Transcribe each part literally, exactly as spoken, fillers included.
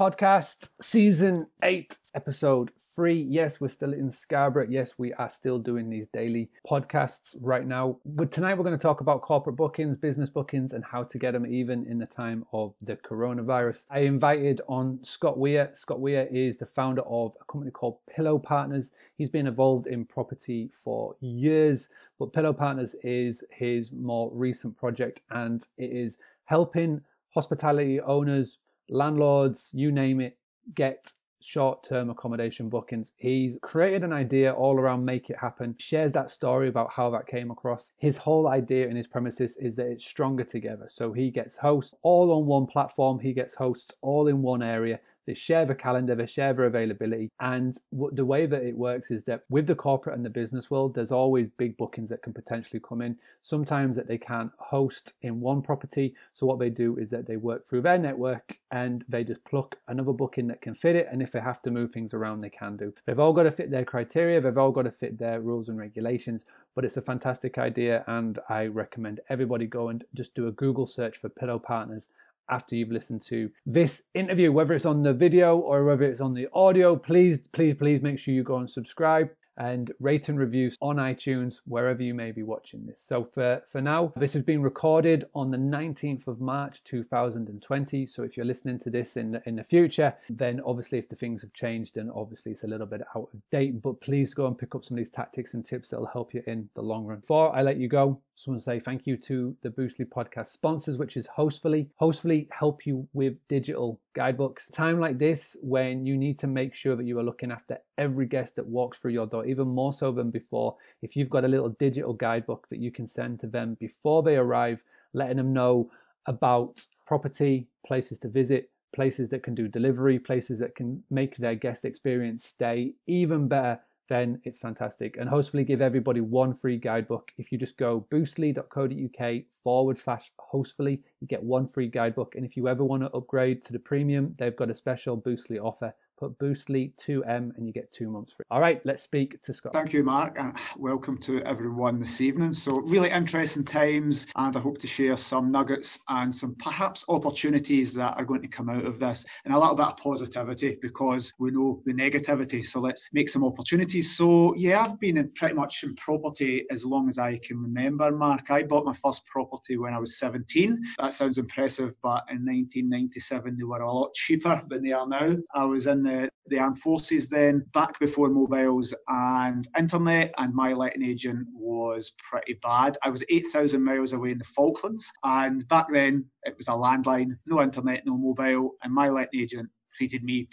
Podcast, season eight, episode three. Yes, we're still in Scarborough. Yes, we are still doing these daily podcasts right now. But tonight we're going to talk about corporate bookings, business bookings, and how to get them even in the time of the coronavirus. I invited on Scott Weir. Scott Weir is the founder of a company called Pillow Partners. He's been involved in property for years, but Pillow Partners is his more recent project, and it is helping hospitality owners, landlords, you name it, get short-term accommodation bookings. He's created an idea all around Make It Happen, shares that story about how that came across. His whole idea in his premises is that it's stronger together. So he gets hosts all on one platform. He gets hosts all in one area. They share the calendar, they share their availability. And the way that it works is that with the corporate and the business world, there's always big bookings that can potentially come in, sometimes that they can't host in one property. So what they do is that they work through their network and they just pluck another booking that can fit it. And if they have to move things around, they can do. They've all got to fit their criteria, they've all got to fit their rules and regulations, but it's a fantastic idea. And I recommend everybody go and just do a Google search for Pillow Partners after you've listened to this interview, whether it's on the video or whether it's on the audio. Please, please, please make sure you go and subscribe and rate and review on iTunes, wherever you may be watching this. So for, for now, this has been recorded on the nineteenth of March, two thousand twenty. So if you're listening to this in the, in the future, then obviously if the things have changed, then obviously it's a little bit out of date, but please go and pick up some of these tactics and tips that'll help you in the long run. Before I let you go, I just want to say thank you to the Boostly podcast sponsors, which is Hostfully. Hostfully help you with digital guidebooks. Time like this, when you need to make sure that you are looking after every guest that walks through your door, even more so than before. If you've got a little digital guidebook that you can send to them before they arrive, letting them know about property, places to visit, places that can do delivery, places that can make their guest experience stay even better, then it's fantastic. And Hostfully give everybody one free guidebook. If you just go boostly.co.uk forward slash Hostfully, you get one free guidebook. And if you ever want to upgrade to the premium, they've got a special Boostly offer. Put Boostly two M and you get two months free. All right, let's speak to Scott. Thank you, Mark, and welcome to everyone this evening. So really interesting times, and I hope to share some nuggets and some perhaps opportunities that are going to come out of this, and a little bit of positivity because we know the negativity. So let's make some opportunities. So yeah, I've been in pretty much in property as long as I can remember, Mark. I bought my first property when I was seventeen. That sounds impressive, but in nineteen ninety-seven, they were a lot cheaper than they are now. I was in the The, the armed forces then, back before mobiles and internet, and my letting agent was pretty bad. I was eight thousand miles away in the Falklands, and back then it was a landline, no internet, no mobile, and my letting agent treated me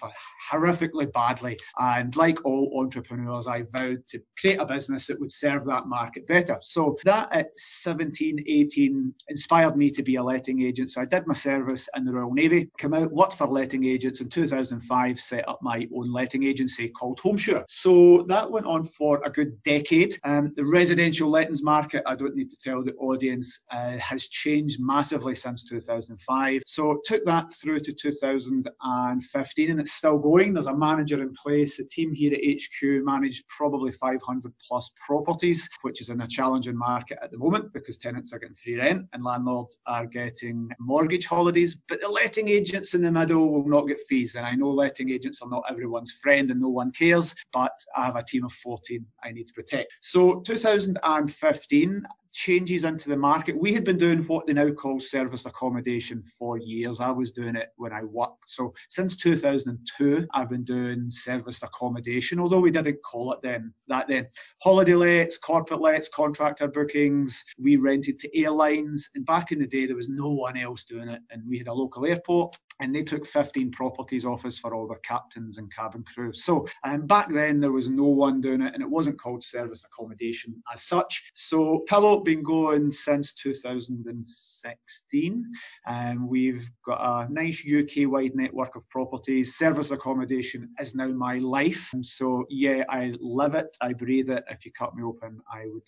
horrifically badly. And like all entrepreneurs, I vowed to create a business that would serve that market better. So that at seventeen, eighteen inspired me to be a letting agent. So I did my service in the Royal Navy, came out, worked for letting agents in two thousand five, set up my own letting agency called Homesure. So that went on for a good decade. Um, the residential lettings market, I don't need to tell the audience, uh, has changed massively since two thousand five. So took that through to two thousand and fifteen, and it's still going. There's a manager in place. The team here at H Q manage probably five hundred plus properties, which is in a challenging market at the moment because tenants are getting free rent and landlords are getting mortgage holidays, but the letting agents in the middle will not get fees. And I know letting agents are not everyone's friend and no one cares, but I have a team of fourteen I need to protect. So two thousand fifteen, changes into the market. We had been doing what they now call service accommodation for years. I was doing it when I worked. So since two thousand two, I've been doing service accommodation, although we didn't call it then. That then. Holiday lets, corporate lets, contractor bookings. We rented to airlines. And back in the day, there was no one else doing it. And we had a local airport, and they took fifteen properties off us for all their captains and cabin crew. So um, back then, there was no one doing it, and it wasn't called service accommodation as such. So Pillow been going since two thousand sixteen, and um, we've got a nice U K-wide network of properties. Service accommodation is now my life, and so yeah, I live it, I breathe it. If you cut me open, I would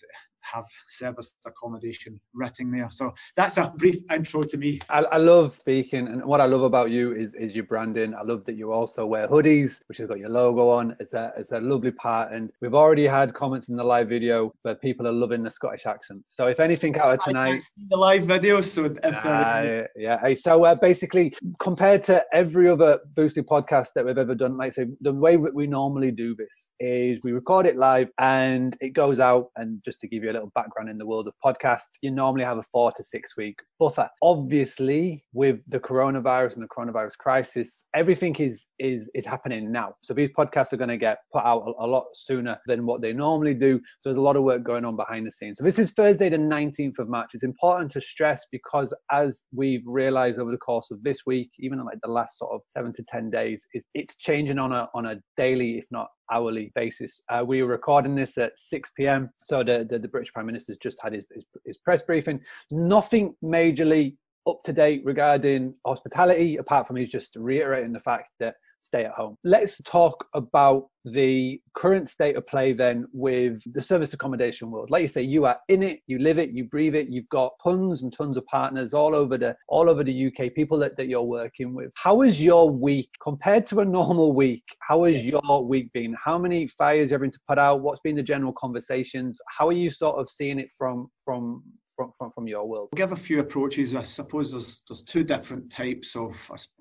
have service accommodation written there. So that's a brief intro to me. I, I love speaking, and what I love about about you is, is your branding. I love that you also wear hoodies, which has got your logo on. It's a, it's a lovely part. And we've already had comments in the live video where people are loving the Scottish accent. So if anything out of tonight... I've seen the live video, so... Uh, yeah, so uh, basically, compared to every other Boostly podcast that we've ever done, like I say, the way that we normally do this is we record it live and it goes out. And just to give you a little background in the world of podcasts, you normally have a four to six week buffer. Obviously, with the coronavirus and the coronavirus crisis, everything is is is happening now. So these podcasts are going to get put out a, a lot sooner than what they normally do. So there's a lot of work going on behind the scenes. So this is Thursday, the nineteenth of March. It's important to stress because as we've realized over the course of this week, even like the last sort of seven to ten days, is it's changing on a on a daily, if not hourly basis. Uh, we are recording this at six p m So the, the, the British Prime Minister's just had his, his, his press briefing. Nothing majorly up to date regarding hospitality, apart from he's just reiterating the fact that stay at home. Let's talk about the current state of play then with the serviced accommodation world. Like you say, you are in it, you live it, you breathe it. You've got tons and tons of partners all over the all over the U K, people that, that you're working with. How is your week compared to a normal week? How has your week been? How many fires you're having to put out? What's been the general conversations? How are you sort of seeing it from from From, from, from your world? We'll give a few approaches. I suppose there's there's two different types of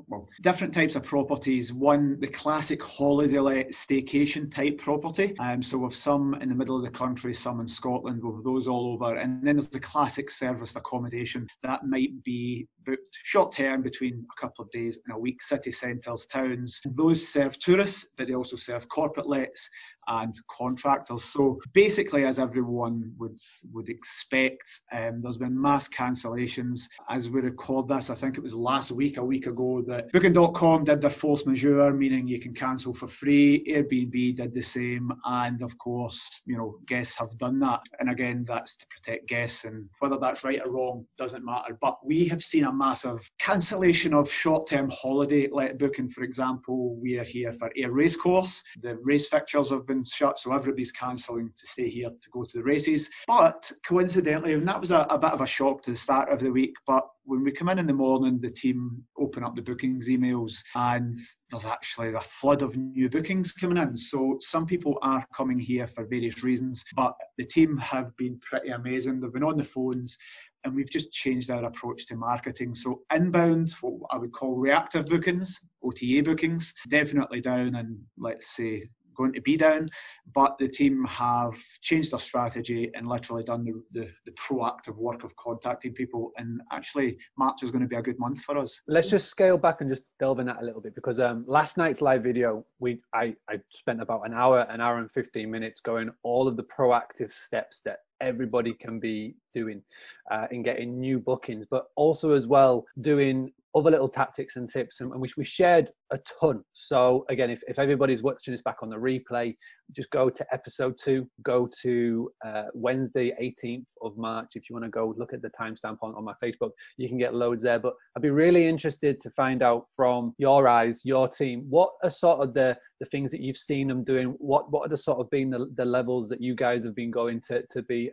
well, different types of properties. One, the classic holiday staycation type property. Um, so we've some in the middle of the country, some in Scotland, we've those all over. And then there's the classic serviced accommodation that might be booked short term between a couple of days and a week, city centres, towns. Those serve tourists, but they also serve corporate lets and contractors. So basically, as everyone would would expect, um, there's been mass cancellations. As we record this, I think it was last week, a week ago, that Booking dot com did their force majeure, meaning you can cancel for free. Airbnb did the same. And of course, you know, guests have done that. And again, that's to protect guests. And whether that's right or wrong doesn't matter. But we have seen a massive cancellation of short-term holiday let booking. For example, we are here for a race course. The race fixtures have been shut, so everybody's cancelling to stay here to go to the races. But coincidentally, and that was a A, a bit of a shock to the start of the week, but when we come in in the morning, the team open up the bookings emails and there's actually a flood of new bookings coming in. So some people are coming here for various reasons, but the team have been pretty amazing. They've been on the phones and we've just changed our approach to marketing. So inbound, what I would call reactive bookings, O T A bookings, definitely down and let's say going to be down, but the team have changed their strategy and literally done the, the, the proactive work of contacting people, and actually March is going to be a good month for us. Let's just scale back and just delve in that a little bit, because um, last night's live video, we I, I spent about an hour, an hour and fifteen minutes going all of the proactive steps that everybody can be doing uh, in getting new bookings, but also as well doing other little tactics and tips, and, and we, we shared a ton. So again, if, if everybody's watching this back on the replay, just go to episode two, go to uh, Wednesday eighteenth of March. If you want to go look at the timestamp on, on my Facebook, you can get loads there. But I'd be really interested to find out from your eyes, your team, what are sort of the, the things that you've seen them doing? What what are the sort of been the, the levels that you guys have been going to, to be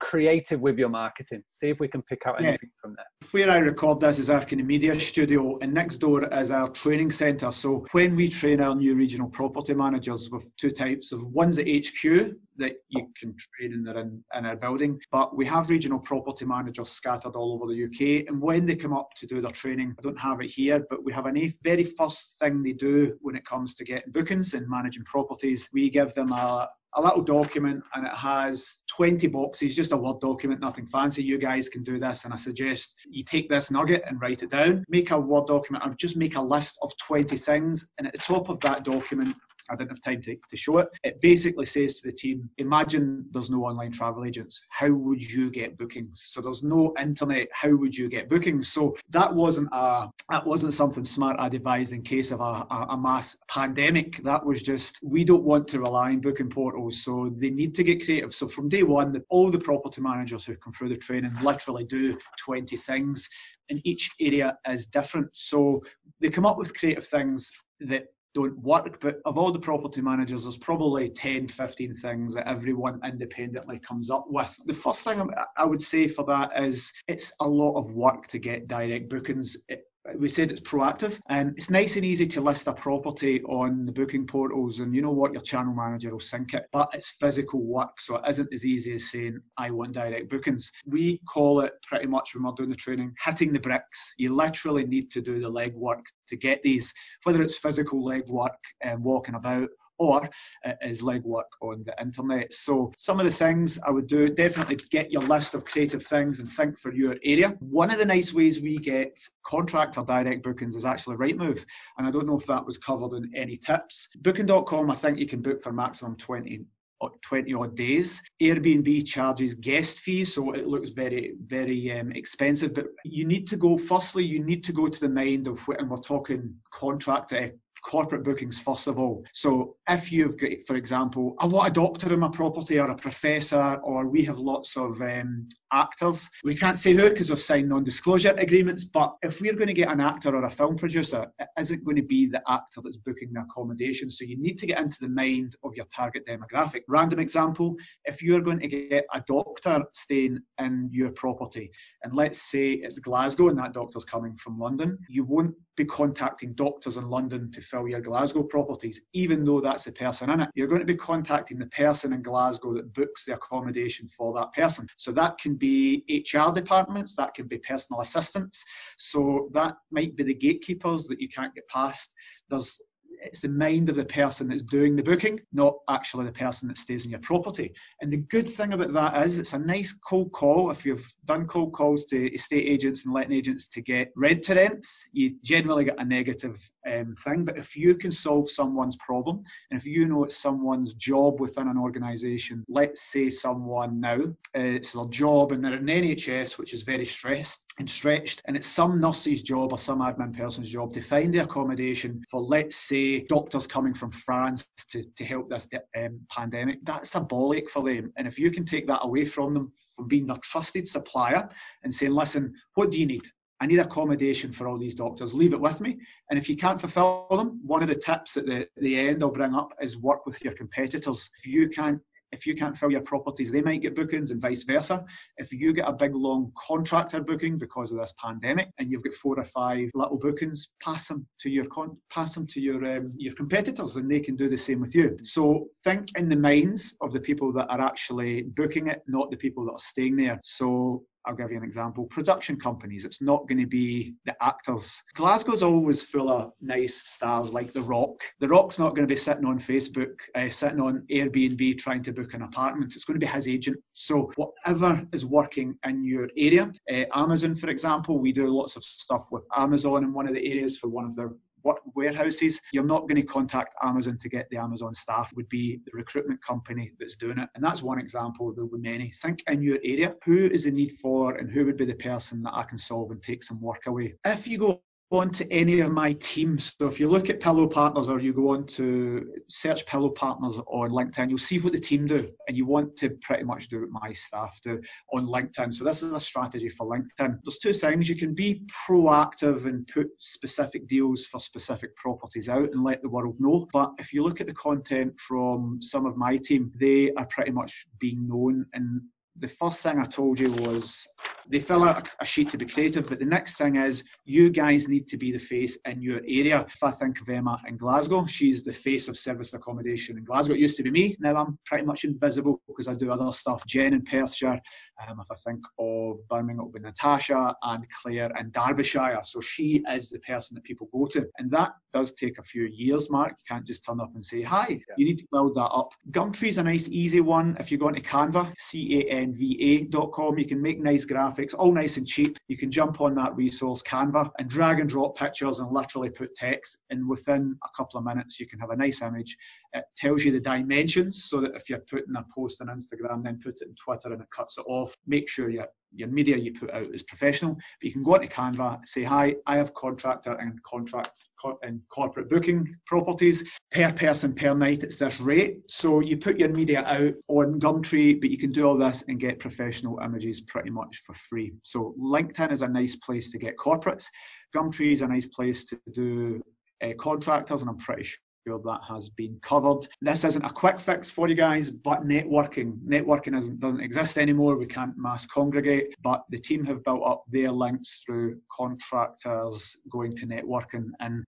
creative with your marketing? See if we can pick out anything yeah. from there. Where I record this is our kind of media studio, and next door is our training centre. So when we train our new regional property managers, with two types of ones at H Q that you can train and they're in, in our building, but we have regional property managers scattered all over the U K, and when they come up to do their training, I don't have it here, but we have a very first thing they do when it comes to getting bookings and managing properties, we give them a a little document, and it has twenty boxes, just a Word document, nothing fancy. You guys can do this, and I suggest you take this nugget and write it down. Make a Word document, or just make a list of twenty things, and at the top of that document, I didn't have time to, to show it. It basically says to the team, imagine there's no online travel agents. How would you get bookings? So there's no internet. How would you get bookings? So that wasn't a that wasn't something smart I devised in case of a, a, a mass pandemic. That was just, we don't want to rely on booking portals. So they need to get creative. So from day one, the, all the property managers who come through the training literally do twenty things, and each area is different. So they come up with creative things that don't work, but of all the property managers, there's probably ten, fifteen things that everyone independently comes up with. The first thing I would say for that is it's a lot of work to get direct bookings. It We said it's proactive, and it's nice and easy to list a property on the booking portals, and you know what, your channel manager will sync it, but it's physical work, so it isn't as easy as saying I want direct bookings. We call it, pretty much when we're doing the training, hitting the bricks. You literally need to do the legwork to get these, whether it's physical legwork and um, walking about, or it is legwork on the internet. So some of the things I would do, definitely get your list of creative things and think for your area. One of the nice ways we get contract or direct bookings is actually Rightmove, and I don't know if that was covered in any tips. Booking dot com, I think you can book for maximum twenty odd days. Airbnb charges guest fees, so it looks very, very um, expensive, but you need to go, firstly, you need to go to the mind of, and we're talking contract, uh, corporate bookings first of all. So if you've got, for example, I want a doctor in my property, or a professor, or we have lots of um, actors. We can't say who because we've signed non-disclosure agreements, but if we're going to get an actor or a film producer, it isn't going to be the actor that's booking the accommodation. So you need to get into the mind of your target demographic. Random example, if you're going to get a doctor staying in your property, and let's say it's Glasgow and that doctor's coming from London, you won't be contacting doctors in London to fill your Glasgow properties, even though that's the person in it. You're going to be contacting the person in Glasgow that books the accommodation for that person. So that can be H R departments, that can be personal assistants. So that might be the gatekeepers that you can't get past. There's It's the mind of the person that's doing the booking, not actually the person that stays in your property. And the good thing about that is it's a nice cold call. If you've done cold calls to estate agents and letting agents to get rent-to-rents, you generally get a negative um, thing. But if you can solve someone's problem, and if you know it's someone's job within an organisation, let's say someone now, uh, it's their job and they're in N H S, which is very stressed and stretched, and it's some nurse's job or some admin person's job to find the accommodation for, let's say, doctors coming from France to, to help this um, pandemic. That's a ball ache for them, and if you can take that away from them, from being their trusted supplier and saying, listen, what do you need? I need accommodation for all these doctors, leave it with me. And if you can't fulfill them, one of the tips at the, the end I'll bring up is work with your competitors. If you can't If you can't fill your properties, they might get bookings, and vice versa. If you get a big, long contractor booking because of this pandemic, and you've got four or five little bookings, pass them to your con- pass them to your um, your competitors, and they can do the same with you. So think in the minds of the people that are actually booking it, not the people that are staying there. So I'll give you an example. Production companies. It's not going to be the actors. Glasgow's always full of nice stars like The Rock. The Rock's not going to be sitting on Facebook, uh, sitting on Airbnb trying to book an apartment. It's going to be his agent. So whatever is working in your area. Uh, Amazon, for example, we do lots of stuff with Amazon in one of the areas for one of their work warehouses. You're not going to contact Amazon to get the Amazon staff. It would be the recruitment company that's doing it, and that's one example. There will be many. Think in your area, who is the need for, and who would be the person that I can solve and take some work away. If you go on to any of my teams, so if you look at Pillow Partners, or you go on to search Pillow Partners on LinkedIn, you'll see what the team do, and you want to pretty much do what my staff do on LinkedIn. So this is a strategy for LinkedIn. There's two things. You can be proactive and put specific deals for specific properties out and let the world know, but if you look at the content from some of my team, they are pretty much being known. And the first thing I told you was they fill out a sheet to be creative, but the next thing is you guys need to be the face in your area. If I think of Emma in Glasgow, she's the face of service accommodation in Glasgow. It used to be me. Now I'm pretty much invisible because I do other stuff. Jen in Perthshire. Um, if I think of Birmingham, it'll be Natasha, and Claire in Derbyshire. So she is the person that people go to, and that does take a few years, Mark. You can't just turn up and say hi. Yeah. You need to build that up. Gumtree's a nice, easy one. If you go into Canva, C A N V A dot com, you can make nice graphs. All nice and cheap. You can jump on that resource, Canva, and drag and drop pictures and literally put text, and within a couple of minutes you can have a nice image. It tells you the dimensions, so that if you're putting a post on Instagram, then put it on Twitter and it cuts it off. Make sure your your media you put out is professional. But you can go into Canva, say, hi, I have contractor and contract co- and corporate booking properties. Per person per night, it's this rate. So you put your media out on Gumtree, but you can do all this and get professional images pretty much for free. So LinkedIn is a nice place to get corporates. Gumtree is a nice place to do uh, contractors, and I'm pretty sure that has been covered. This isn't a quick fix for you guys, but networking. Networking isn't, doesn't exist anymore. We can't mass congregate, but the team have built up their links through contractors going to networking, and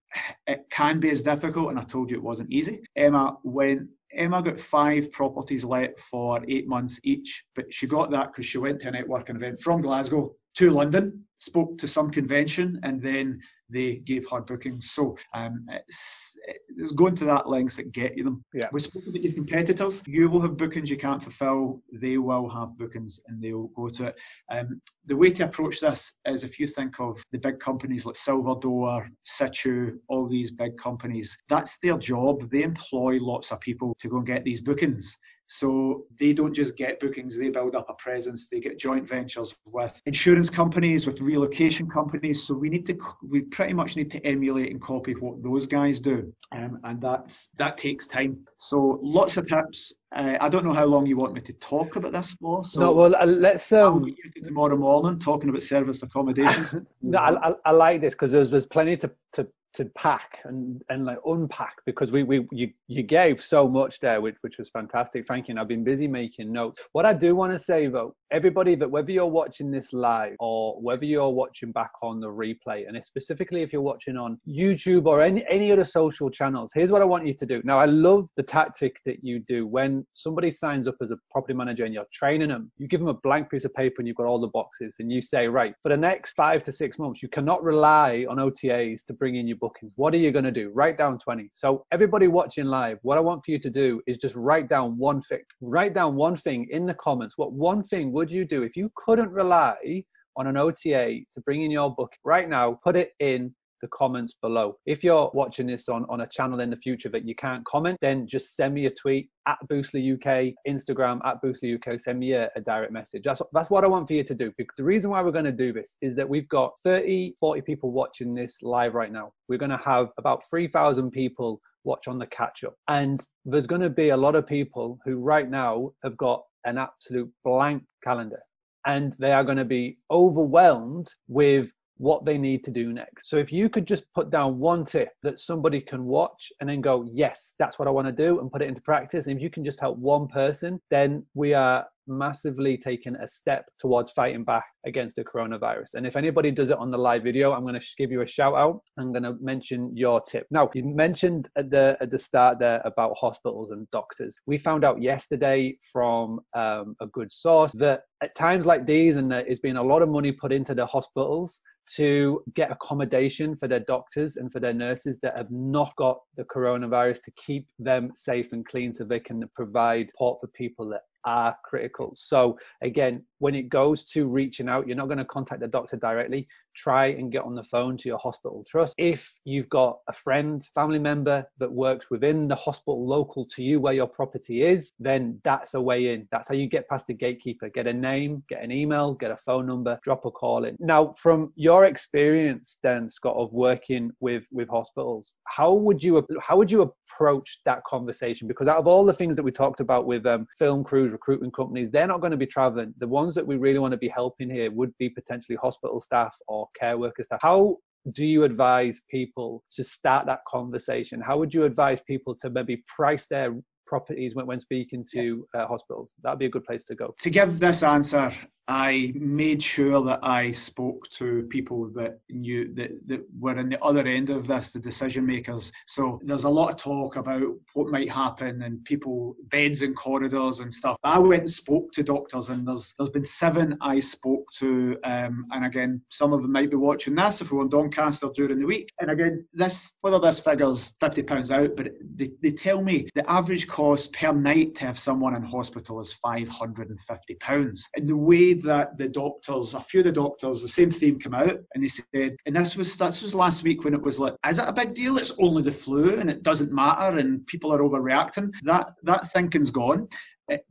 it can be as difficult, and I told you it wasn't easy. Emma went Emma got five properties let for eight months each, but she got that because she went to a networking event from Glasgow to London, spoke to some convention, and then they gave her bookings. So um, it's, it's going to that length that get you them. Yeah. We spoke about your competitors. You will have bookings you can't fulfill. They will have bookings and they will go to it. Um, the way to approach this is if you think of the big companies like Silver Door, Situ, all these big companies, that's their job. They employ lots of people to go and get these bookings. So they don't just get bookings, they build up a presence, they get joint ventures with insurance companies, with relocation companies. So we need to, we pretty much need to emulate and copy what those guys do. Um, and that's, that takes time. So lots of tips. Uh, I don't know how long you want me to talk about this for. So no, well, uh, let's... Um, tomorrow morning, talking about service accommodations. No, I, I, I like this because there's, there's plenty to... to to pack and, and like unpack, because we, we you, you gave so much there, which, which was fantastic. Thank you. And I've been busy making notes. What I do want to say though, everybody, that whether you're watching this live or whether you're watching back on the replay, and specifically if you're watching on YouTube or any, any other social channels, here's what I want you to do. Now, I love the tactic that you do when somebody signs up as a property manager and you're training them. You give them a blank piece of paper and you've got all the boxes and you say, right, for the next five to six months, you cannot rely on O T As to bring in your bookings. What are you going to do? Write down twenty. So everybody watching live, what I want for you to do is just write down one thing. Write down one thing in the comments. What one thing would you do if you couldn't rely on an O T A to bring in your book right now? Put it in the comments below. If you're watching this on, on a channel in the future that you can't comment, then just send me a tweet at Boostly U K, Instagram at Boostly U K, send me a, a direct message. That's, that's what I want for you to do. Because the reason why we're going to do this is that we've got thirty, forty people watching this live right now. We're going to have about three thousand people watch on the catch up. And there's going to be a lot of people who right now have got an absolute blank calendar and they are going to be overwhelmed with what they need to do next. So if you could just put down one tip that somebody can watch and then go, yes, that's what I want to do, and put it into practice. And if you can just help one person, then we are massively taking a step towards fighting back against the coronavirus. And if anybody does it on the live video, I'm going to give you a shout out. I'm going to mention your tip. Now, you mentioned at the at the start there about hospitals and doctors. We found out yesterday from um, a good source that at times like these, and there's been a lot of money put into the hospitals to get accommodation for their doctors and for their nurses that have not got the coronavirus, to keep them safe and clean so they can provide support for people that are critical. So again, when it goes to reaching out, you're not going to contact the doctor directly. Try and get on the phone to your hospital trust. If you've got a friend, family member that works within the hospital local to you where your property is, then that's a way in. That's how you get past the gatekeeper. Get a name, get an email, get a phone number, drop a call in. Now, from your experience then, Scott, of working with, with hospitals, how would you how would you approach that conversation? Because out of all the things that we talked about with um, film crews, recruitment companies, they're not going to be traveling. The ones that we really want to be helping here would be potentially hospital staff or care worker stuff. How do you advise people to start that conversation? How would you advise people to maybe price their properties when, when speaking to uh, hospitals? That'd be a good place to go. To give this answer, I made sure that I spoke to people that knew that, that were in the other end of this, the decision makers. So there's a lot of talk about what might happen and people, beds in corridors and stuff. I went and spoke to doctors, and there's there's been seven I spoke to, um, and again, some of them might be watching this if we're on Doncaster during the week. And again, this whether this figure's fifty pounds out, but they, they tell me the average cost per night to have someone in hospital is five hundred and fifty pounds. And the way that the doctors, a few of the doctors, the same theme came out, and they said, and this was this was last week when it was like, is it a big deal? It's only the flu, and it doesn't matter, and people are overreacting. That that thinking's gone.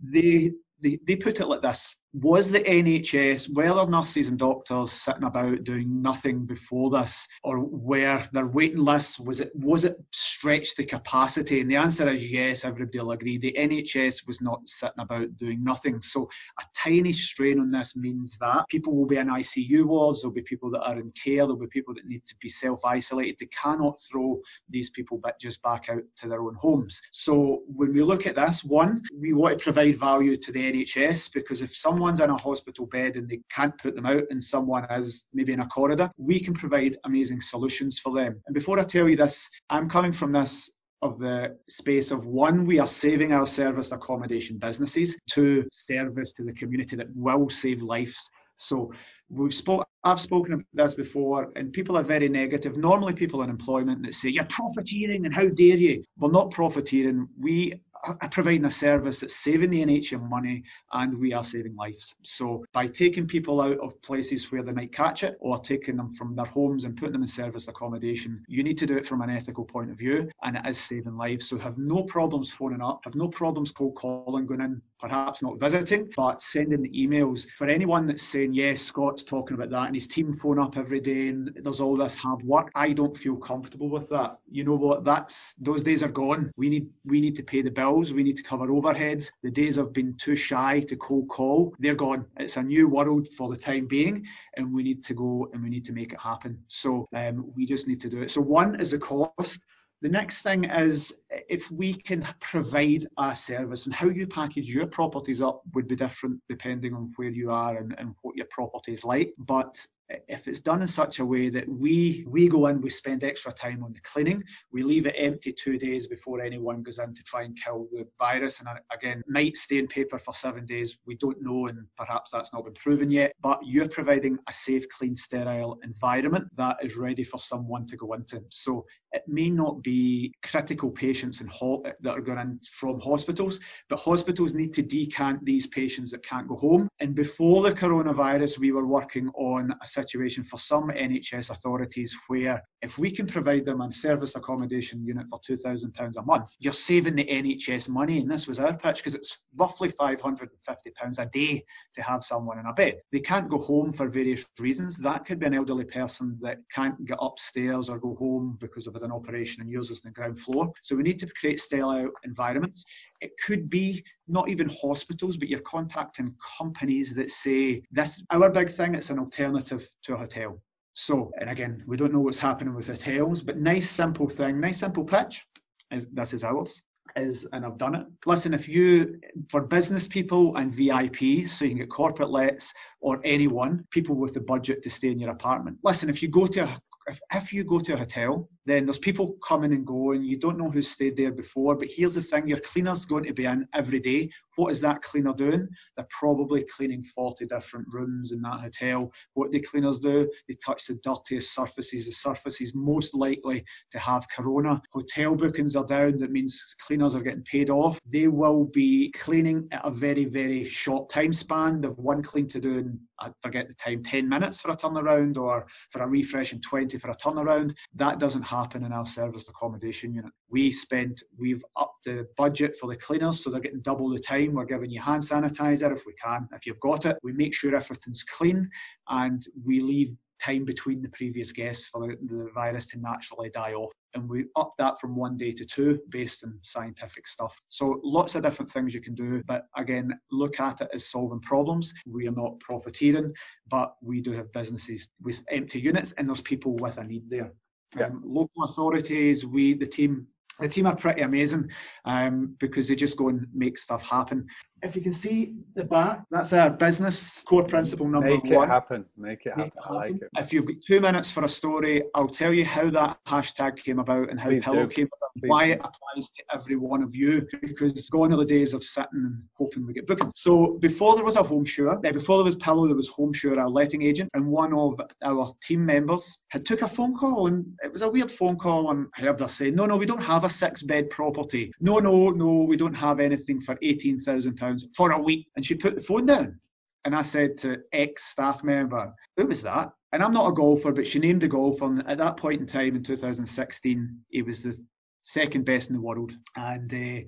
They they they put it like this. was the N H S, whether nurses and doctors sitting about doing nothing before this, or were their waiting lists, was it was it stretched to capacity? And the answer is yes, everybody will agree. The N H S was not sitting about doing nothing. So a tiny strain on this means that people will be in I C U wards, there'll be people that are in care, there'll be people that need to be self-isolated. They cannot throw these people but just back out to their own homes. So when we look at this, one, we want to provide value to the N H S, because if someone Someone's in a hospital bed and they can't put them out, and someone is maybe in a corridor, we can provide amazing solutions for them. And before I tell you this, I'm coming from this of the space of, one, we are saving our service accommodation businesses; two, service to the community that will save lives. So we've spoke, I've spoken about this before, and people are very negative. Normally people in employment that say, you're profiteering and how dare you. We're not profiteering. We are providing a service that's saving the N H S money, and we are saving lives. So by taking people out of places where they might catch it, or taking them from their homes and putting them in service accommodation, you need to do it from an ethical point of view, and it is saving lives. So have no problems phoning up, have no problems cold calling, going in, perhaps not visiting, but sending the emails. For anyone that's saying, yes, Scott's talking about that and his team phone up every day and there's all this hard work, I don't feel comfortable with that. You know what, that's those days are gone. We need we need to pay the bills, we need to cover overheads. The days of being too shy to cold call, they're gone. It's a new world for the time being, and we need to go and we need to make it happen. So um, we just need to do it. So one is the cost. The next thing is, if we can provide a service, and how you package your properties up would be different depending on where you are and, and what your property is like. But if it's done in such a way that we we go in, we spend extra time on the cleaning, we leave it empty two days before anyone goes in to try and kill the virus, and again, might stay in paper for seven days, we don't know, and perhaps that's not been proven yet, but you're providing a safe, clean, sterile environment that is ready for someone to go into. So it may not be critical patients in ho- that are going in from hospitals, but hospitals need to decant these patients that can't go home. And before the coronavirus, we were working on a situation for some N H S authorities where if we can provide them a service accommodation unit for two thousand pounds a month, you're saving the N H S money. And this was our pitch, because it's roughly five hundred fifty pounds a day to have someone in a bed. They can't go home for various reasons. That could be an elderly person that can't get upstairs or go home because of an operation and yours is on the ground floor. So we need to create sterile environments. It could be not even hospitals, but you're contacting companies that say, this, our big thing, it's an alternative to a hotel. So, and again, we don't know what's happening with hotels, but nice, simple thing, nice, simple pitch, is this is ours. Is, and I've done it. Listen, if you, for business people and V I Ps, so you can get corporate lets or anyone, people with the budget to stay in your apartment. Listen, if you go to a If, if you go to a hotel, then there's people coming and going. You don't know who stayed there before, but here's the thing. Your cleaner's going to be in every day. What is that cleaner doing? They're probably cleaning forty different rooms in that hotel. What do cleaners do? They touch the dirtiest surfaces, the surfaces most likely to have corona. Hotel bookings are down. That means cleaners are getting paid off. They will be cleaning at a very, very short time span. They've one clean to do in, I forget the time, ten minutes for a turnaround, or for a refresh in twenty for a turnaround. That doesn't happen in our serviced accommodation unit. We spent, we've upped the budget for the cleaners, so they're getting double the time. We're giving you hand sanitizer if we can, if you've got it. We make sure everything's clean, and we leave time between the previous guests for the, the virus to naturally die off. And we upped that from one day to two based on scientific stuff. So lots of different things you can do. But again, look at it as solving problems. We are not profiteering, but we do have businesses with empty units, and there's people with a need there. Yeah. Um, local authorities, we, the team, the team are pretty amazing um, because they just go and make stuff happen. If you can see the back, that's our business core principle number one. Make it happen. Make it happen. I like it. If you've got two minutes for a story, I'll tell you how that hashtag came about and how Pillow came about, why it applies to every one of you, because gone are the days of sitting and hoping we get bookings. So before there was a Homesure, before there was Pillow, there was Homesure, our letting agent, and one of our team members had took a phone call, and it was a weird phone call, and I heard her say, no, no, we don't have a six-bed property. No, no, no, we don't have anything for eighteen thousand pounds. For a week. And she put the phone down, and I said to ex-staff member, who was that? And I'm not a golfer, but she named a golfer, and at that point in time in two thousand sixteen, he was the second best in the world, and uh,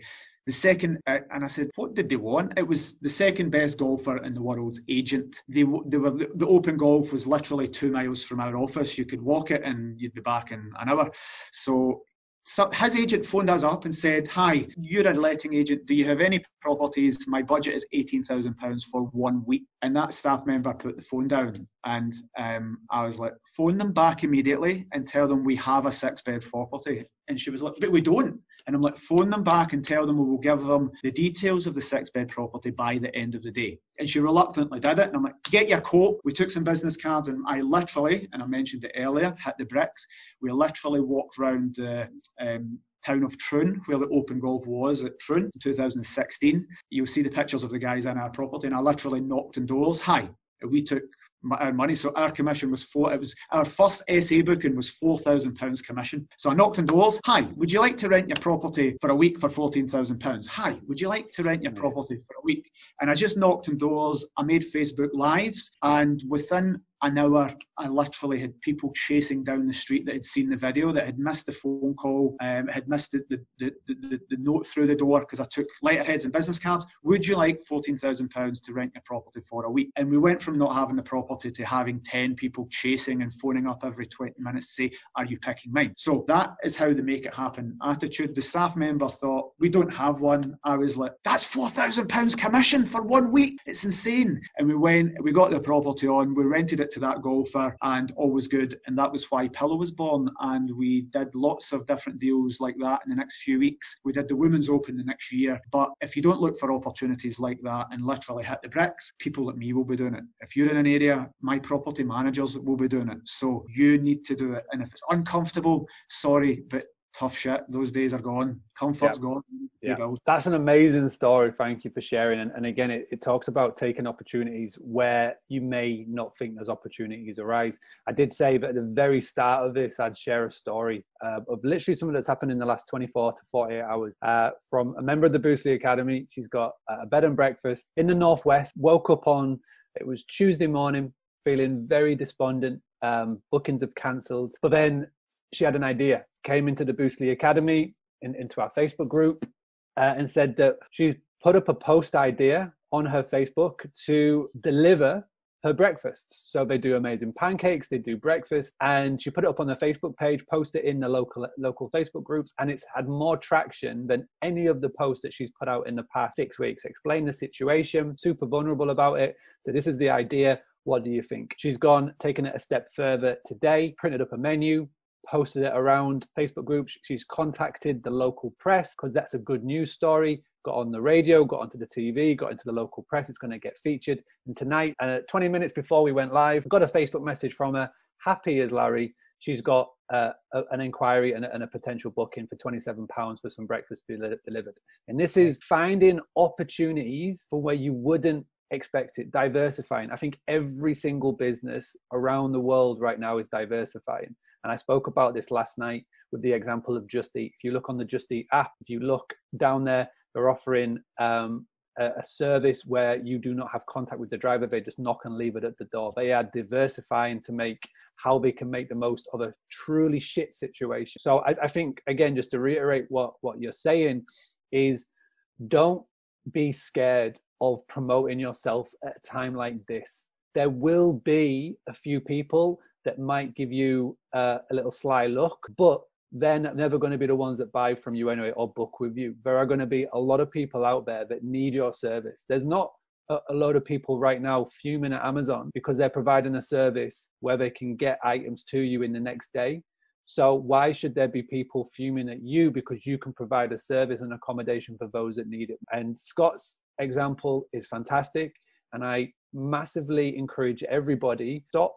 The second, and I said, what did they want? It was the second best golfer in the world's agent. They, they were, the Open Golf was literally two miles from our office. You could walk it and you'd be back in an hour. So, so his agent phoned us up and said, hi, you're a letting agent. Do you have any properties? My budget is eighteen thousand pounds for one week. And that staff member put the phone down. And um, I was like, phone them back immediately and tell them we have a six-bed property. And she was like, but we don't. And I'm like, phone them back and tell them we will give them the details of the six-bed property by the end of the day. And she reluctantly did it. And I'm like, get your coat. We took some business cards and I literally, and I mentioned it earlier, hit the bricks. We literally walked around the um, town of Troon, where the Open Golf was at Troon in two thousand sixteen. You'll see the pictures of the guys in our property. And I literally knocked on doors. Hi. We took our money, so our commission was four. It was our first S A booking was four thousand pounds commission. So I knocked on doors. Hi, would you like to rent your property for a week for fourteen thousand pounds? Hi, would you like to rent your property for a week? And I just knocked on doors. I made Facebook lives, and within an hour, I literally had people chasing down the street that had seen the video, that had missed the phone call, um, had missed the the, the, the, the note through the door because I took letterheads and business cards. Would you like fourteen thousand pounds to rent your property for a week? And we went from not having the property to having ten people chasing and phoning up every twenty minutes to say, are you picking mine? So that is how the make it happen attitude. The staff member thought, we don't have one. I was like, that's four thousand pounds commission for one week. It's insane. And we went, we got the property on, we rented it to that golfer, and all was good. And that was why Pillow was born. And we did lots of different deals like that in the next few weeks. We did the Women's Open the next year. But if you don't look for opportunities like that and literally hit the bricks, people like me will be doing it. If you're in an area, my property managers will be doing it. So you need to do it. And if it's uncomfortable, sorry, but tough shit. Those days are gone. Comfort's yep. gone. Yeah. That's an amazing story. Thank you for sharing. And, and again, it, it talks about taking opportunities where you may not think those opportunities arise. I did say that at the very start of this, I'd share a story uh, of literally something that's happened in the last twenty-four to forty-eight hours uh, from a member of the Boostly Academy. She's got a bed and breakfast in the Northwest. Woke up on, it was Tuesday morning, feeling very despondent. Um, bookings have cancelled. But then she had an idea, came into the Boostly Academy, in, into our Facebook group, uh, and said that she's put up a post idea on her Facebook to deliver her breakfasts. So they do amazing pancakes, they do breakfast, and she put it up on the Facebook page, post it in the local local Facebook groups, and it's had more traction than any of the posts that she's put out in the past six weeks. Explained the situation, super vulnerable about it. So this is the idea. What do you think? She's gone, taken it a step further today, printed up a menu, posted it around Facebook groups. She's contacted the local press because that's a good news story. Got on the radio, got onto the T V, got into the local press. It's going to get featured. And tonight, uh, twenty minutes before we went live, got a Facebook message from her. Happy as Larry. She's got uh, a, an inquiry and a, and a potential booking for twenty-seven pounds for some breakfast to be delivered. And this is finding opportunities for where you wouldn't expect it, diversifying. I think every single business around the world right now is diversifying. And I spoke about this last night with the example of Just Eat. If you look on the Just Eat app, if you look down there, they're offering um, a, a service where you do not have contact with the driver. They just knock and leave it at the door. They are diversifying to make how they can make the most of a truly shit situation. So I, I think, again, just to reiterate what, what you're saying is, don't be scared of promoting yourself at a time like this. There will be a few people that might give you uh, a little sly look, but they're never going to be the ones that buy from you anyway or book with you. There are going to be a lot of people out there that need your service. There's not a, a load of people right now fuming at Amazon because they're providing a service where they can get items to you in the next day. So why should there be people fuming at you because you can provide a service and accommodation for those that need it? And Scott's example is fantastic. And I massively encourage everybody, stop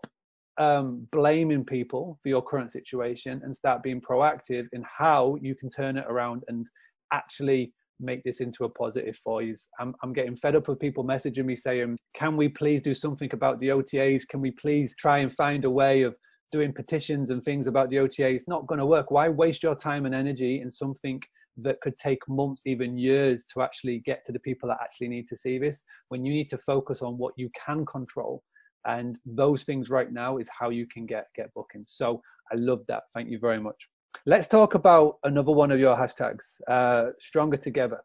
Um, blaming people for your current situation and start being proactive in how you can turn it around and actually make this into a positive for you. I'm, I'm getting fed up with people messaging me saying, can we please do something about the O T As? Can we please try and find a way of doing petitions and things about the O T As? It's not going to work. Why waste your time and energy in something that could take months, even years, to actually get to the people that actually need to see this when you need to focus on what you can control? And those things right now is how you can get, get bookings. So I love that. Thank you very much. Let's talk about another one of your hashtags, uh, Stronger Together.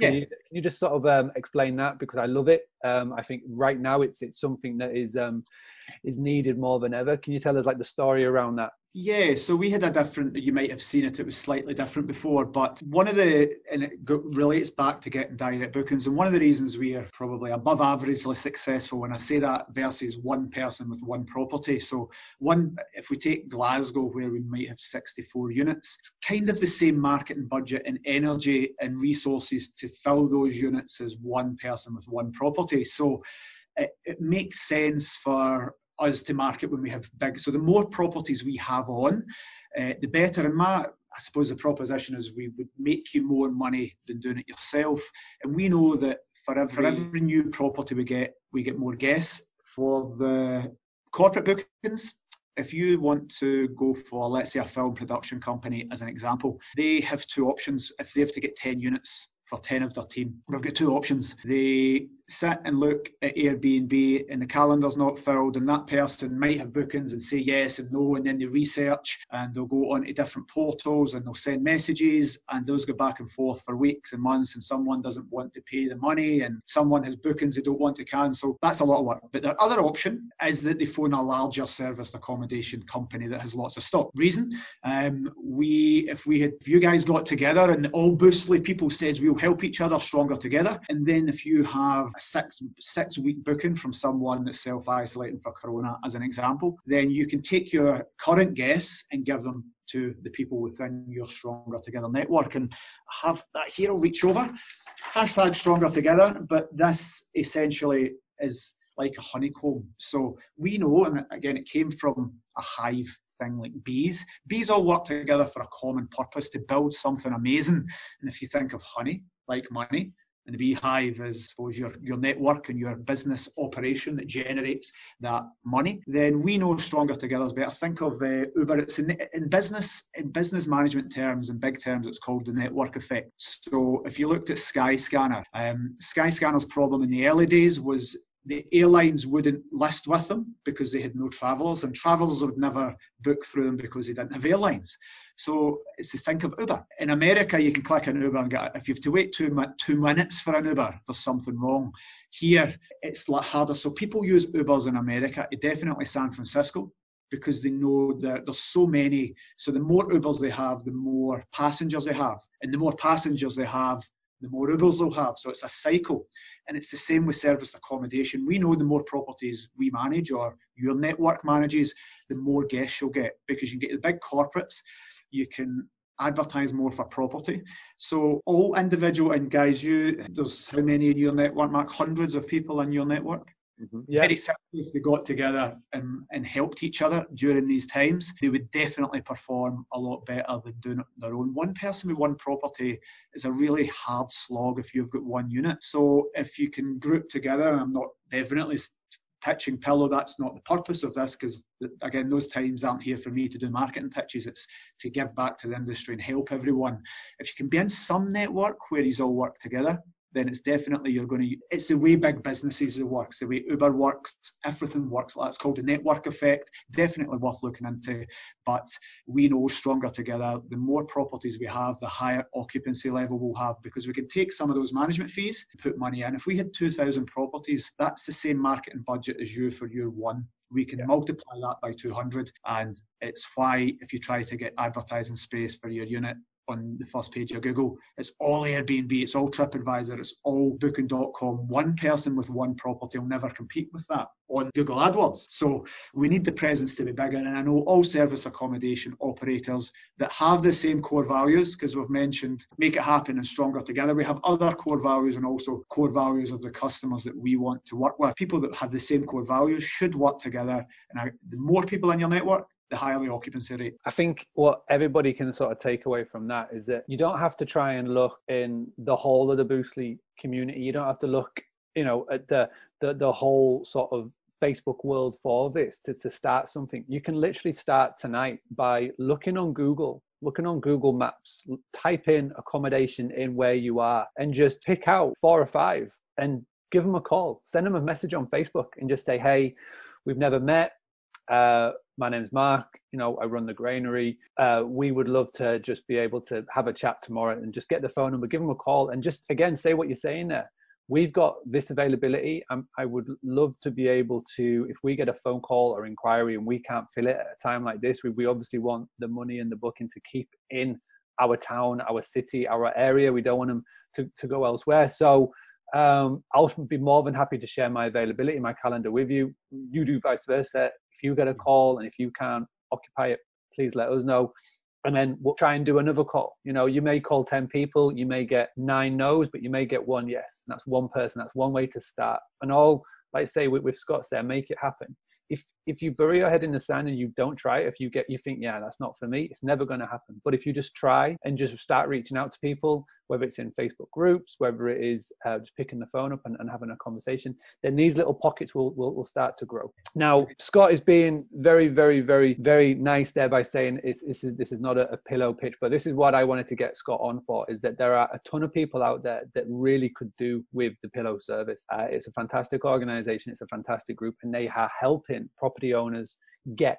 Can, yeah. you, can you just sort of um, explain that, because I love it. Um, I think right now it's it's something that is um, is needed more than ever. Can you tell us like the story around that? Yeah, so we had a different, you might have seen it, it was slightly different before, but one of the, and it relates back to getting direct bookings, and one of the reasons we are probably above averagely successful, when I say that, versus one person with one property. So one, if we take Glasgow, where we might have sixty-four units, it's kind of the same marketing budget and energy and resources to fill those units as one person with one property. So it, it makes sense for us to market when we have big. So the more properties we have on, uh, the better. And my, I suppose the proposition is we would make you more money than doing it yourself. And we know that for every, for every new property we get, we get more guests. For the corporate bookings, if you want to go for, let's say, a film production company as an example, they have two options. If they have to get ten units for ten of their team, they've got two options. They sit and look at Airbnb and the calendar's not filled, and that person might have bookings and say yes and no, and then they research and they'll go on to different portals and they'll send messages, and those go back and forth for weeks and months, and someone doesn't want to pay the money and someone has bookings they don't want to cancel. That's a lot of work. But the other option is that they phone a larger serviced accommodation company that has lots of stock. Reason, um, we if we had if you guys got together and all Boostly people says we'll help each other stronger together, and then if you have a six six week booking from someone that's self-isolating for corona as an example, then you can take your current guests and give them to the people within your Stronger Together network. And have that here, I'll reach over, hashtag Stronger Together, but this essentially is like a honeycomb. So we know, and again, it came from a hive thing, like bees. Bees all work together for a common purpose to build something amazing. And if you think of honey, like money, and the beehive is, suppose, your, your network and your business operation that generates that money, then we know Stronger Together is better. Think of uh, Uber. It's in, in business in business management terms, in big terms, it's called the network effect. So if you looked at Skyscanner, um, Skyscanner's problem in the early days was the airlines wouldn't list with them because they had no travellers, and travellers would never book through them because they didn't have airlines. So it's to think of Uber. In America, you can click an Uber and get, if you have to wait two, two minutes for an Uber, there's something wrong. Here, it's a lot harder. So people use Ubers in America, definitely San Francisco, because they know that there's so many. So the more Ubers they have, the more passengers they have. And the more passengers they have, the more Ubers they'll have. So it's a cycle. And it's the same with serviced accommodation. We know the more properties we manage, or your network manages, the more guests you'll get, because you can get the big corporates, you can advertise more for property. So all individual, and guys, you, there's how many in your network, Mark? Hundreds of people in your network. Mm-hmm. Yeah. Very simply, if they got together and, and helped each other during these times, they would definitely perform a lot better than doing it their own. One person with one property is a really hard slog if you've got one unit. So if you can group together, and I'm not definitely pitching Pillow, that's not the purpose of this, because again, those times aren't here for me to do marketing pitches. It's to give back to the industry and help everyone. If you can be in some network where these all work together, then it's definitely, you're going to, it's the way big businesses work, the way Uber works, everything works. That's called the network effect. Definitely worth looking into. But we know Stronger Together, the more properties we have, the higher occupancy level we'll have, because we can take some of those management fees and put money in. If we had two thousand properties, that's the same marketing budget as you for year one. We can yeah. multiply that by two hundred. And it's why if you try to get advertising space for your unit on the first page of Google, it's all Airbnb, it's all TripAdvisor, it's all Booking dot com. One person with one property will never compete with that on Google AdWords. So we need the presence to be bigger. And I know all service accommodation operators that have the same core values, because we've mentioned Make It Happen and Stronger Together, we have other core values, and also core values of the customers that we want to work with. People that have the same core values should work together. And the more people in your network, the higher the occupancy rate. I think what everybody can sort of take away from that is that you don't have to try and look in the whole of the Boostly community. You don't have to look, you know, at the the, the whole sort of Facebook world for this to, to start something. You can literally start tonight by looking on Google, looking on Google Maps, type in accommodation in where you are, and just pick out four or five and give them a call. Send them a message on Facebook and just say, hey, we've never met. Uh, my name's Mark, you know, I run the granary. Uh, we would love to just be able to have a chat tomorrow, and just get the phone number, give them a call, and just, again, say what you're saying there. We've got this availability. Um, I would love to be able to, if we get a phone call or inquiry and we can't fill it at a time like this, we, we obviously want the money and the booking to keep in our town, our city, our area. We don't want them to, to go elsewhere. So um, I'll be more than happy to share my availability, my calendar with you. You do vice versa. If you get a call and if you can't occupy it, please let us know. And then we'll try and do another call. You know, you may call ten people, you may get nine no's, but you may get one yes. And that's one person. That's one way to start. And all, like I say, with, with Scott's there, make it happen. If if you bury your head in the sand and you don't try it, if you get, you think, yeah, that's not for me, it's never going to happen. But if you just try and just start reaching out to people, whether it's in Facebook groups, whether it is uh, just picking the phone up and, and having a conversation, then these little pockets will, will will start to grow. Now, Scott is being very, very, very, very nice there by saying it's, it's, this is not a, a pillow pitch, but this is what I wanted to get Scott on for, is that there are a ton of people out there that really could do with the Pillow service. Uh, it's a fantastic organization. It's a fantastic group, and they are helping property owners get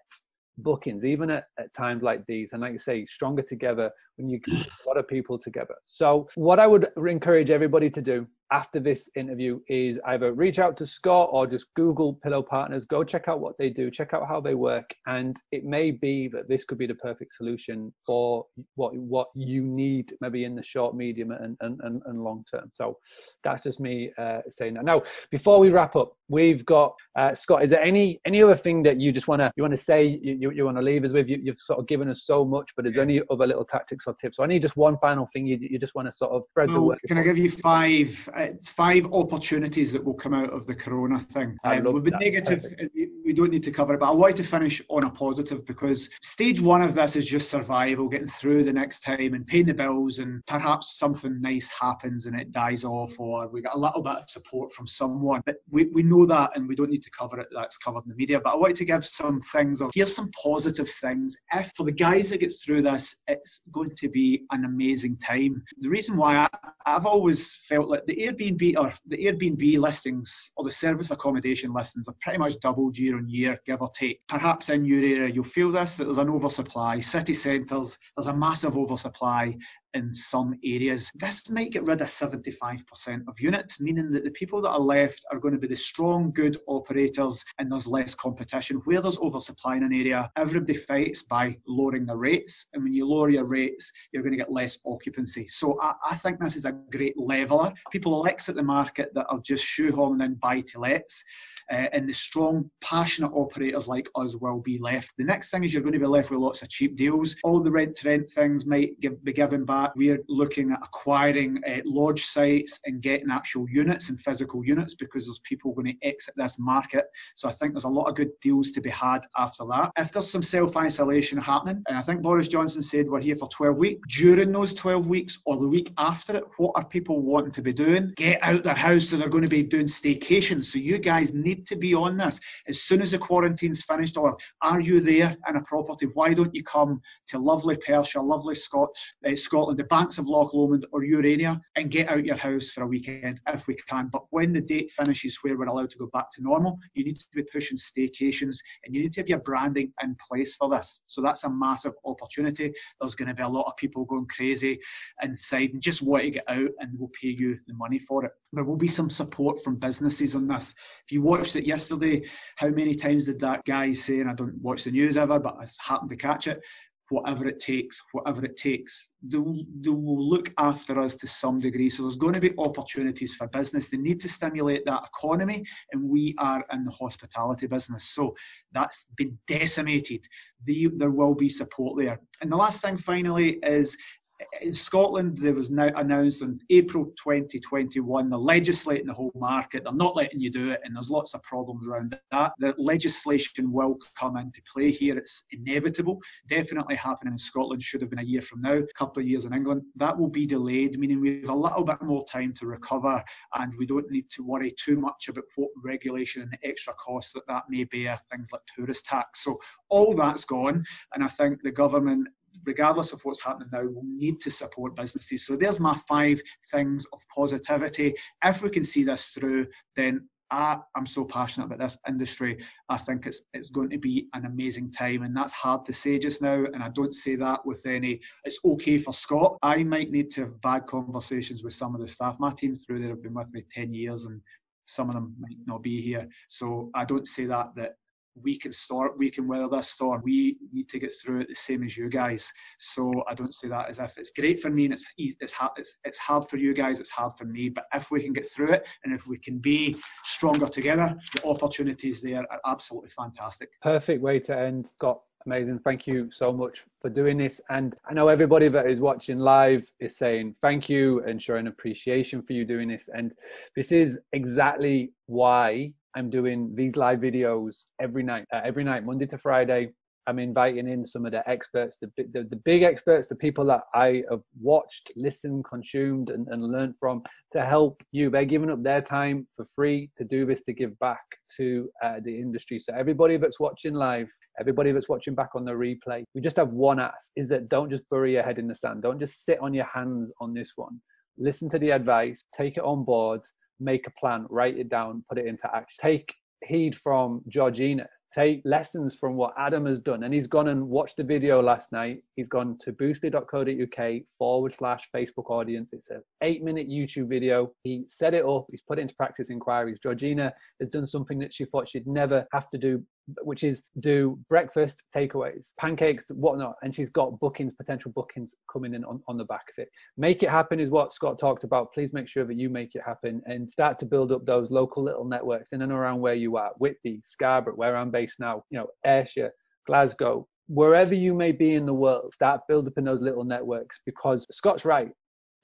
bookings, even at, at times like these. And like you say, stronger together when you get a lot of people together. So what I would encourage everybody to do after this interview is either reach out to Scott or just Google Pillow Partners, go check out what they do, check out how they work. And it may be that this could be the perfect solution for what what you need, maybe in the short, medium and, and, and, and long term. So that's just me uh, saying that. Now, before we wrap up, we've got, uh, Scott, is there any any other thing that you just want to you want to say, you, you, you want to leave us with? You, you've sort of given us so much, but is there any other little tactics or tips? So I need just one final thing you, you just want to sort of spread oh, the word. Can I give you five? It's five opportunities that will come out of the corona thing. Um, we've been that. negative. Perfect. We don't need to cover it, but I wanted to finish on a positive, because stage one of this is just survival, getting through the next time and paying the bills, and perhaps something nice happens and it dies off, or we get a little bit of support from someone. But we, we know that, and we don't need to cover it. That's covered in the media. But I wanted to give some things, or here's some positive things. If for the guys that get through this, it's going to be an amazing time. The reason why I, I've always felt like the Airbnb or the Airbnb listings or the service accommodation listings have pretty much doubled year on year, give or take. Perhaps in your area you'll feel this, that there's an oversupply. City centres, there's a massive oversupply in some areas. This might get rid of seventy-five percent of units, meaning that the people that are left are going to be the strong, good operators, and there's less competition. Where there's oversupply in an area, everybody fights by lowering the rates, and when you lower your rates, you're going to get less occupancy. So I, I think this is a great leveller. People will exit the market that are just shoehorning in buy-to-lets, Uh, and the strong, passionate operators like us will be left. The next thing is you're going to be left with lots of cheap deals. All the rent-to-rent things might give, be given back. We're looking at acquiring uh, lodge sites and getting actual units and physical units, because there's people going to exit this market. So I think there's a lot of good deals to be had after that. If there's some self-isolation happening, and I think Boris Johnson said we're here for twelve weeks, during those twelve weeks or the week after it, what are people wanting to be doing? Get out their house, so they're going to be doing staycations. So you guys need to be on this. As soon as the quarantine's finished, or are you there in a property? Why don't you come to lovely Perthshire, lovely Scot- uh, Scotland, the banks of Loch Lomond or your area, and get out your house for a weekend if we can. But when the date finishes where we're allowed to go back to normal, you need to be pushing staycations, and you need to have your branding in place for this. So that's a massive opportunity. There's going to be a lot of people going crazy inside and just want to get out, and we'll pay you the money for it. There will be some support from businesses on this. If you watch it yesterday, how many times did that guy say, and I don't watch the news ever, but I happened to catch it, whatever it takes, whatever it takes. They will, they will look after us to some degree. So there's going to be opportunities for business. They need to stimulate that economy, and we are in the hospitality business. So that's been decimated. The, there will be support there. And the last thing finally is, in Scotland, there was now announced in April twenty twenty-one, they're legislating the whole market. They're not letting you do it, and there's lots of problems around that. The legislation will come into play here. It's inevitable. Definitely happening in Scotland, should have been a year from now, a couple of years in England. That will be delayed, meaning we have a little bit more time to recover, and we don't need to worry too much about what regulation and the extra costs that that may bear, things like tourist tax. So all that's gone, and I think the government, regardless of what's happening now, we'll need to support businesses. So there's my five things of positivity. If we can see this through, then I, I'm so passionate about this industry. I think it's it's going to be an amazing time, and that's hard to say just now, and I don't say that with any, it's okay for Scott. I might need to have bad conversations with some of the staff. My team through there have been with me ten years, and some of them might not be here. So I don't say that, that we can store, we can weather this storm. We need to get through it the same as you guys. So I don't say that as if it's great for me and it's easy, it's hard, it's, it's hard for you guys, it's hard for me. But if we can get through it and if we can be stronger together, the opportunities there are absolutely fantastic. Perfect way to end, Scott. Amazing. Thank you so much for doing this. And I know everybody that is watching live is saying thank you and showing appreciation for you doing this. And this is exactly why I'm doing these live videos every night, uh, every night, Monday to Friday. I'm inviting in some of the experts, the, the, the big experts, the people that I have watched, listened, consumed, and, and learned from to help you. They're giving up their time for free to do this, to give back to uh, the industry. So everybody that's watching live, everybody that's watching back on the replay, we just have one ask, is that don't just bury your head in the sand. Don't just sit on your hands on this one. Listen to the advice, take it on board, make a plan, write it down, put it into action. Take heed from Georgina. Take lessons from what Adam has done. And he's gone and watched the video last night. He's gone to boostly dot co dot U K forward slash Facebook audience. It's an eight minute YouTube video. He set it up. He's put it into practice inquiries. Georgina has done something that she thought she'd never have to do, which is do breakfast takeaways, pancakes, whatnot. And she's got bookings, potential bookings coming in on, on the back of it. Make it happen is what Scott talked about. Please make sure that you make it happen and start to build up those local little networks in and around where you are. Whitby, Scarborough, where I'm based now, you know, Ayrshire, Glasgow, wherever you may be in the world, start building up in those little networks, because Scott's right.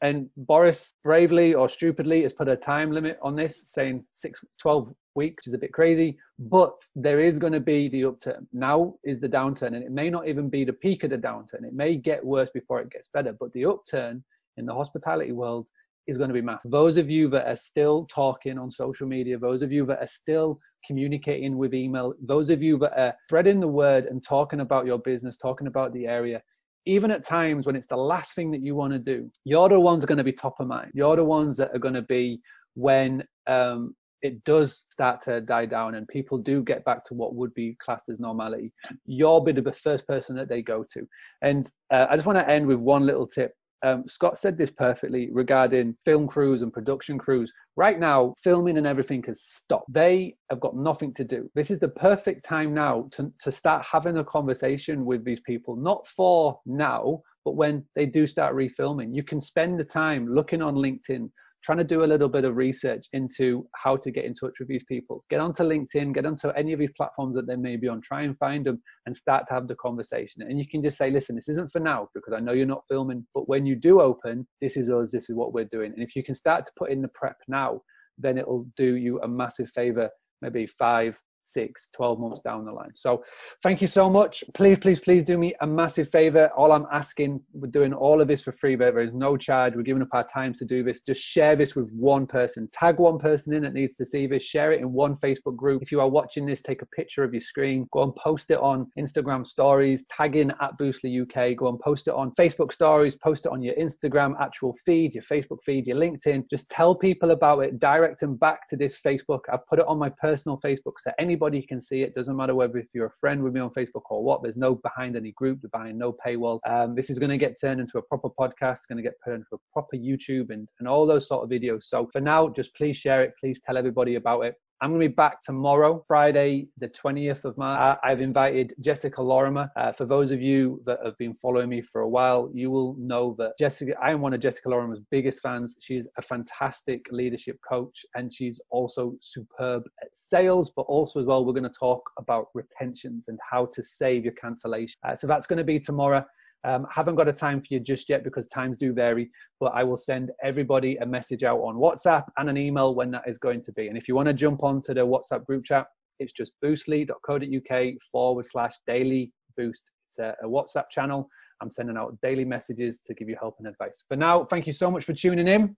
And Boris bravely or stupidly has put a time limit on this, saying six, twelve weeks, which is a bit crazy, but there is going to be the upturn. Now is the downturn, and it may not even be the peak of the downturn. It may get worse before it gets better, but the upturn in the hospitality world is going to be massive. Those of you that are still talking on social media, those of you that are still communicating with email, those of you that are spreading the word and talking about your business, talking about the area, even at times when it's the last thing that you want to do, you're the ones that are going to be top of mind. You're the ones that are going to be when um, it does start to die down and people do get back to what would be classed as normality. You'll be the first person that they go to. And uh, I just want to end with one little tip. Um, Scott said this perfectly regarding film crews and production crews. Right now, filming and everything has stopped. They have got nothing to do. This is the perfect time now to, to start having a conversation with these people, not for now, but when they do start refilming. You can spend the time looking on LinkedIn, trying to do a little bit of research into how to get in touch with these people. Get onto LinkedIn, get onto any of these platforms that they may be on, try and find them and start to have the conversation. And you can just say, listen, this isn't for now because I know you're not filming, but when you do open, this is us, this is what we're doing. And if you can start to put in the prep now, then it'll do you a massive favor, maybe five, six, twelve months down the line. So thank you so much. Please, please, please do me a massive favor. All I'm asking, we're doing all of this for free, but there is no charge. We're giving up our time to do this. Just share this with one person. Tag one person in that needs to see this. Share it in one Facebook group. If you are watching this, take a picture of your screen. Go and post it on Instagram stories. Tag in at Boostly U K. Go and post it on Facebook stories. Post it on your Instagram actual feed, your Facebook feed, your LinkedIn. Just tell people about it. Direct them back to this Facebook. I've put it on my personal Facebook, so any Anybody can see it. Doesn't matter whether if you're a friend with me on Facebook or what. There's no behind any group, behind no paywall. Um, this is going to get turned into a proper podcast. It's going to get turned into a proper YouTube and, and all those sort of videos. So for now, just please share it. Please tell everybody about it. I'm going to be back tomorrow, Friday, the twentieth of March. I've invited Jessica Lorimer. Uh, for those of you that have been following me for a while, you will know that Jessica, I am one of Jessica Lorimer's biggest fans. She's a fantastic leadership coach, and she's also superb at sales, but also as well, we're going to talk about retentions and how to save your cancellation. Uh, so that's going to be tomorrow. Um, haven't got a time for you just yet because times do vary, but I will send everybody a message out on WhatsApp and an email when that is going to be. And if you want to jump onto the WhatsApp group chat, it's just boostly dot co dot U K forward slash daily boost. It's a, a WhatsApp channel. I'm sending out daily messages to give you help and advice. For now, thank you so much for tuning in,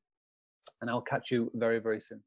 and I'll catch you very, very soon.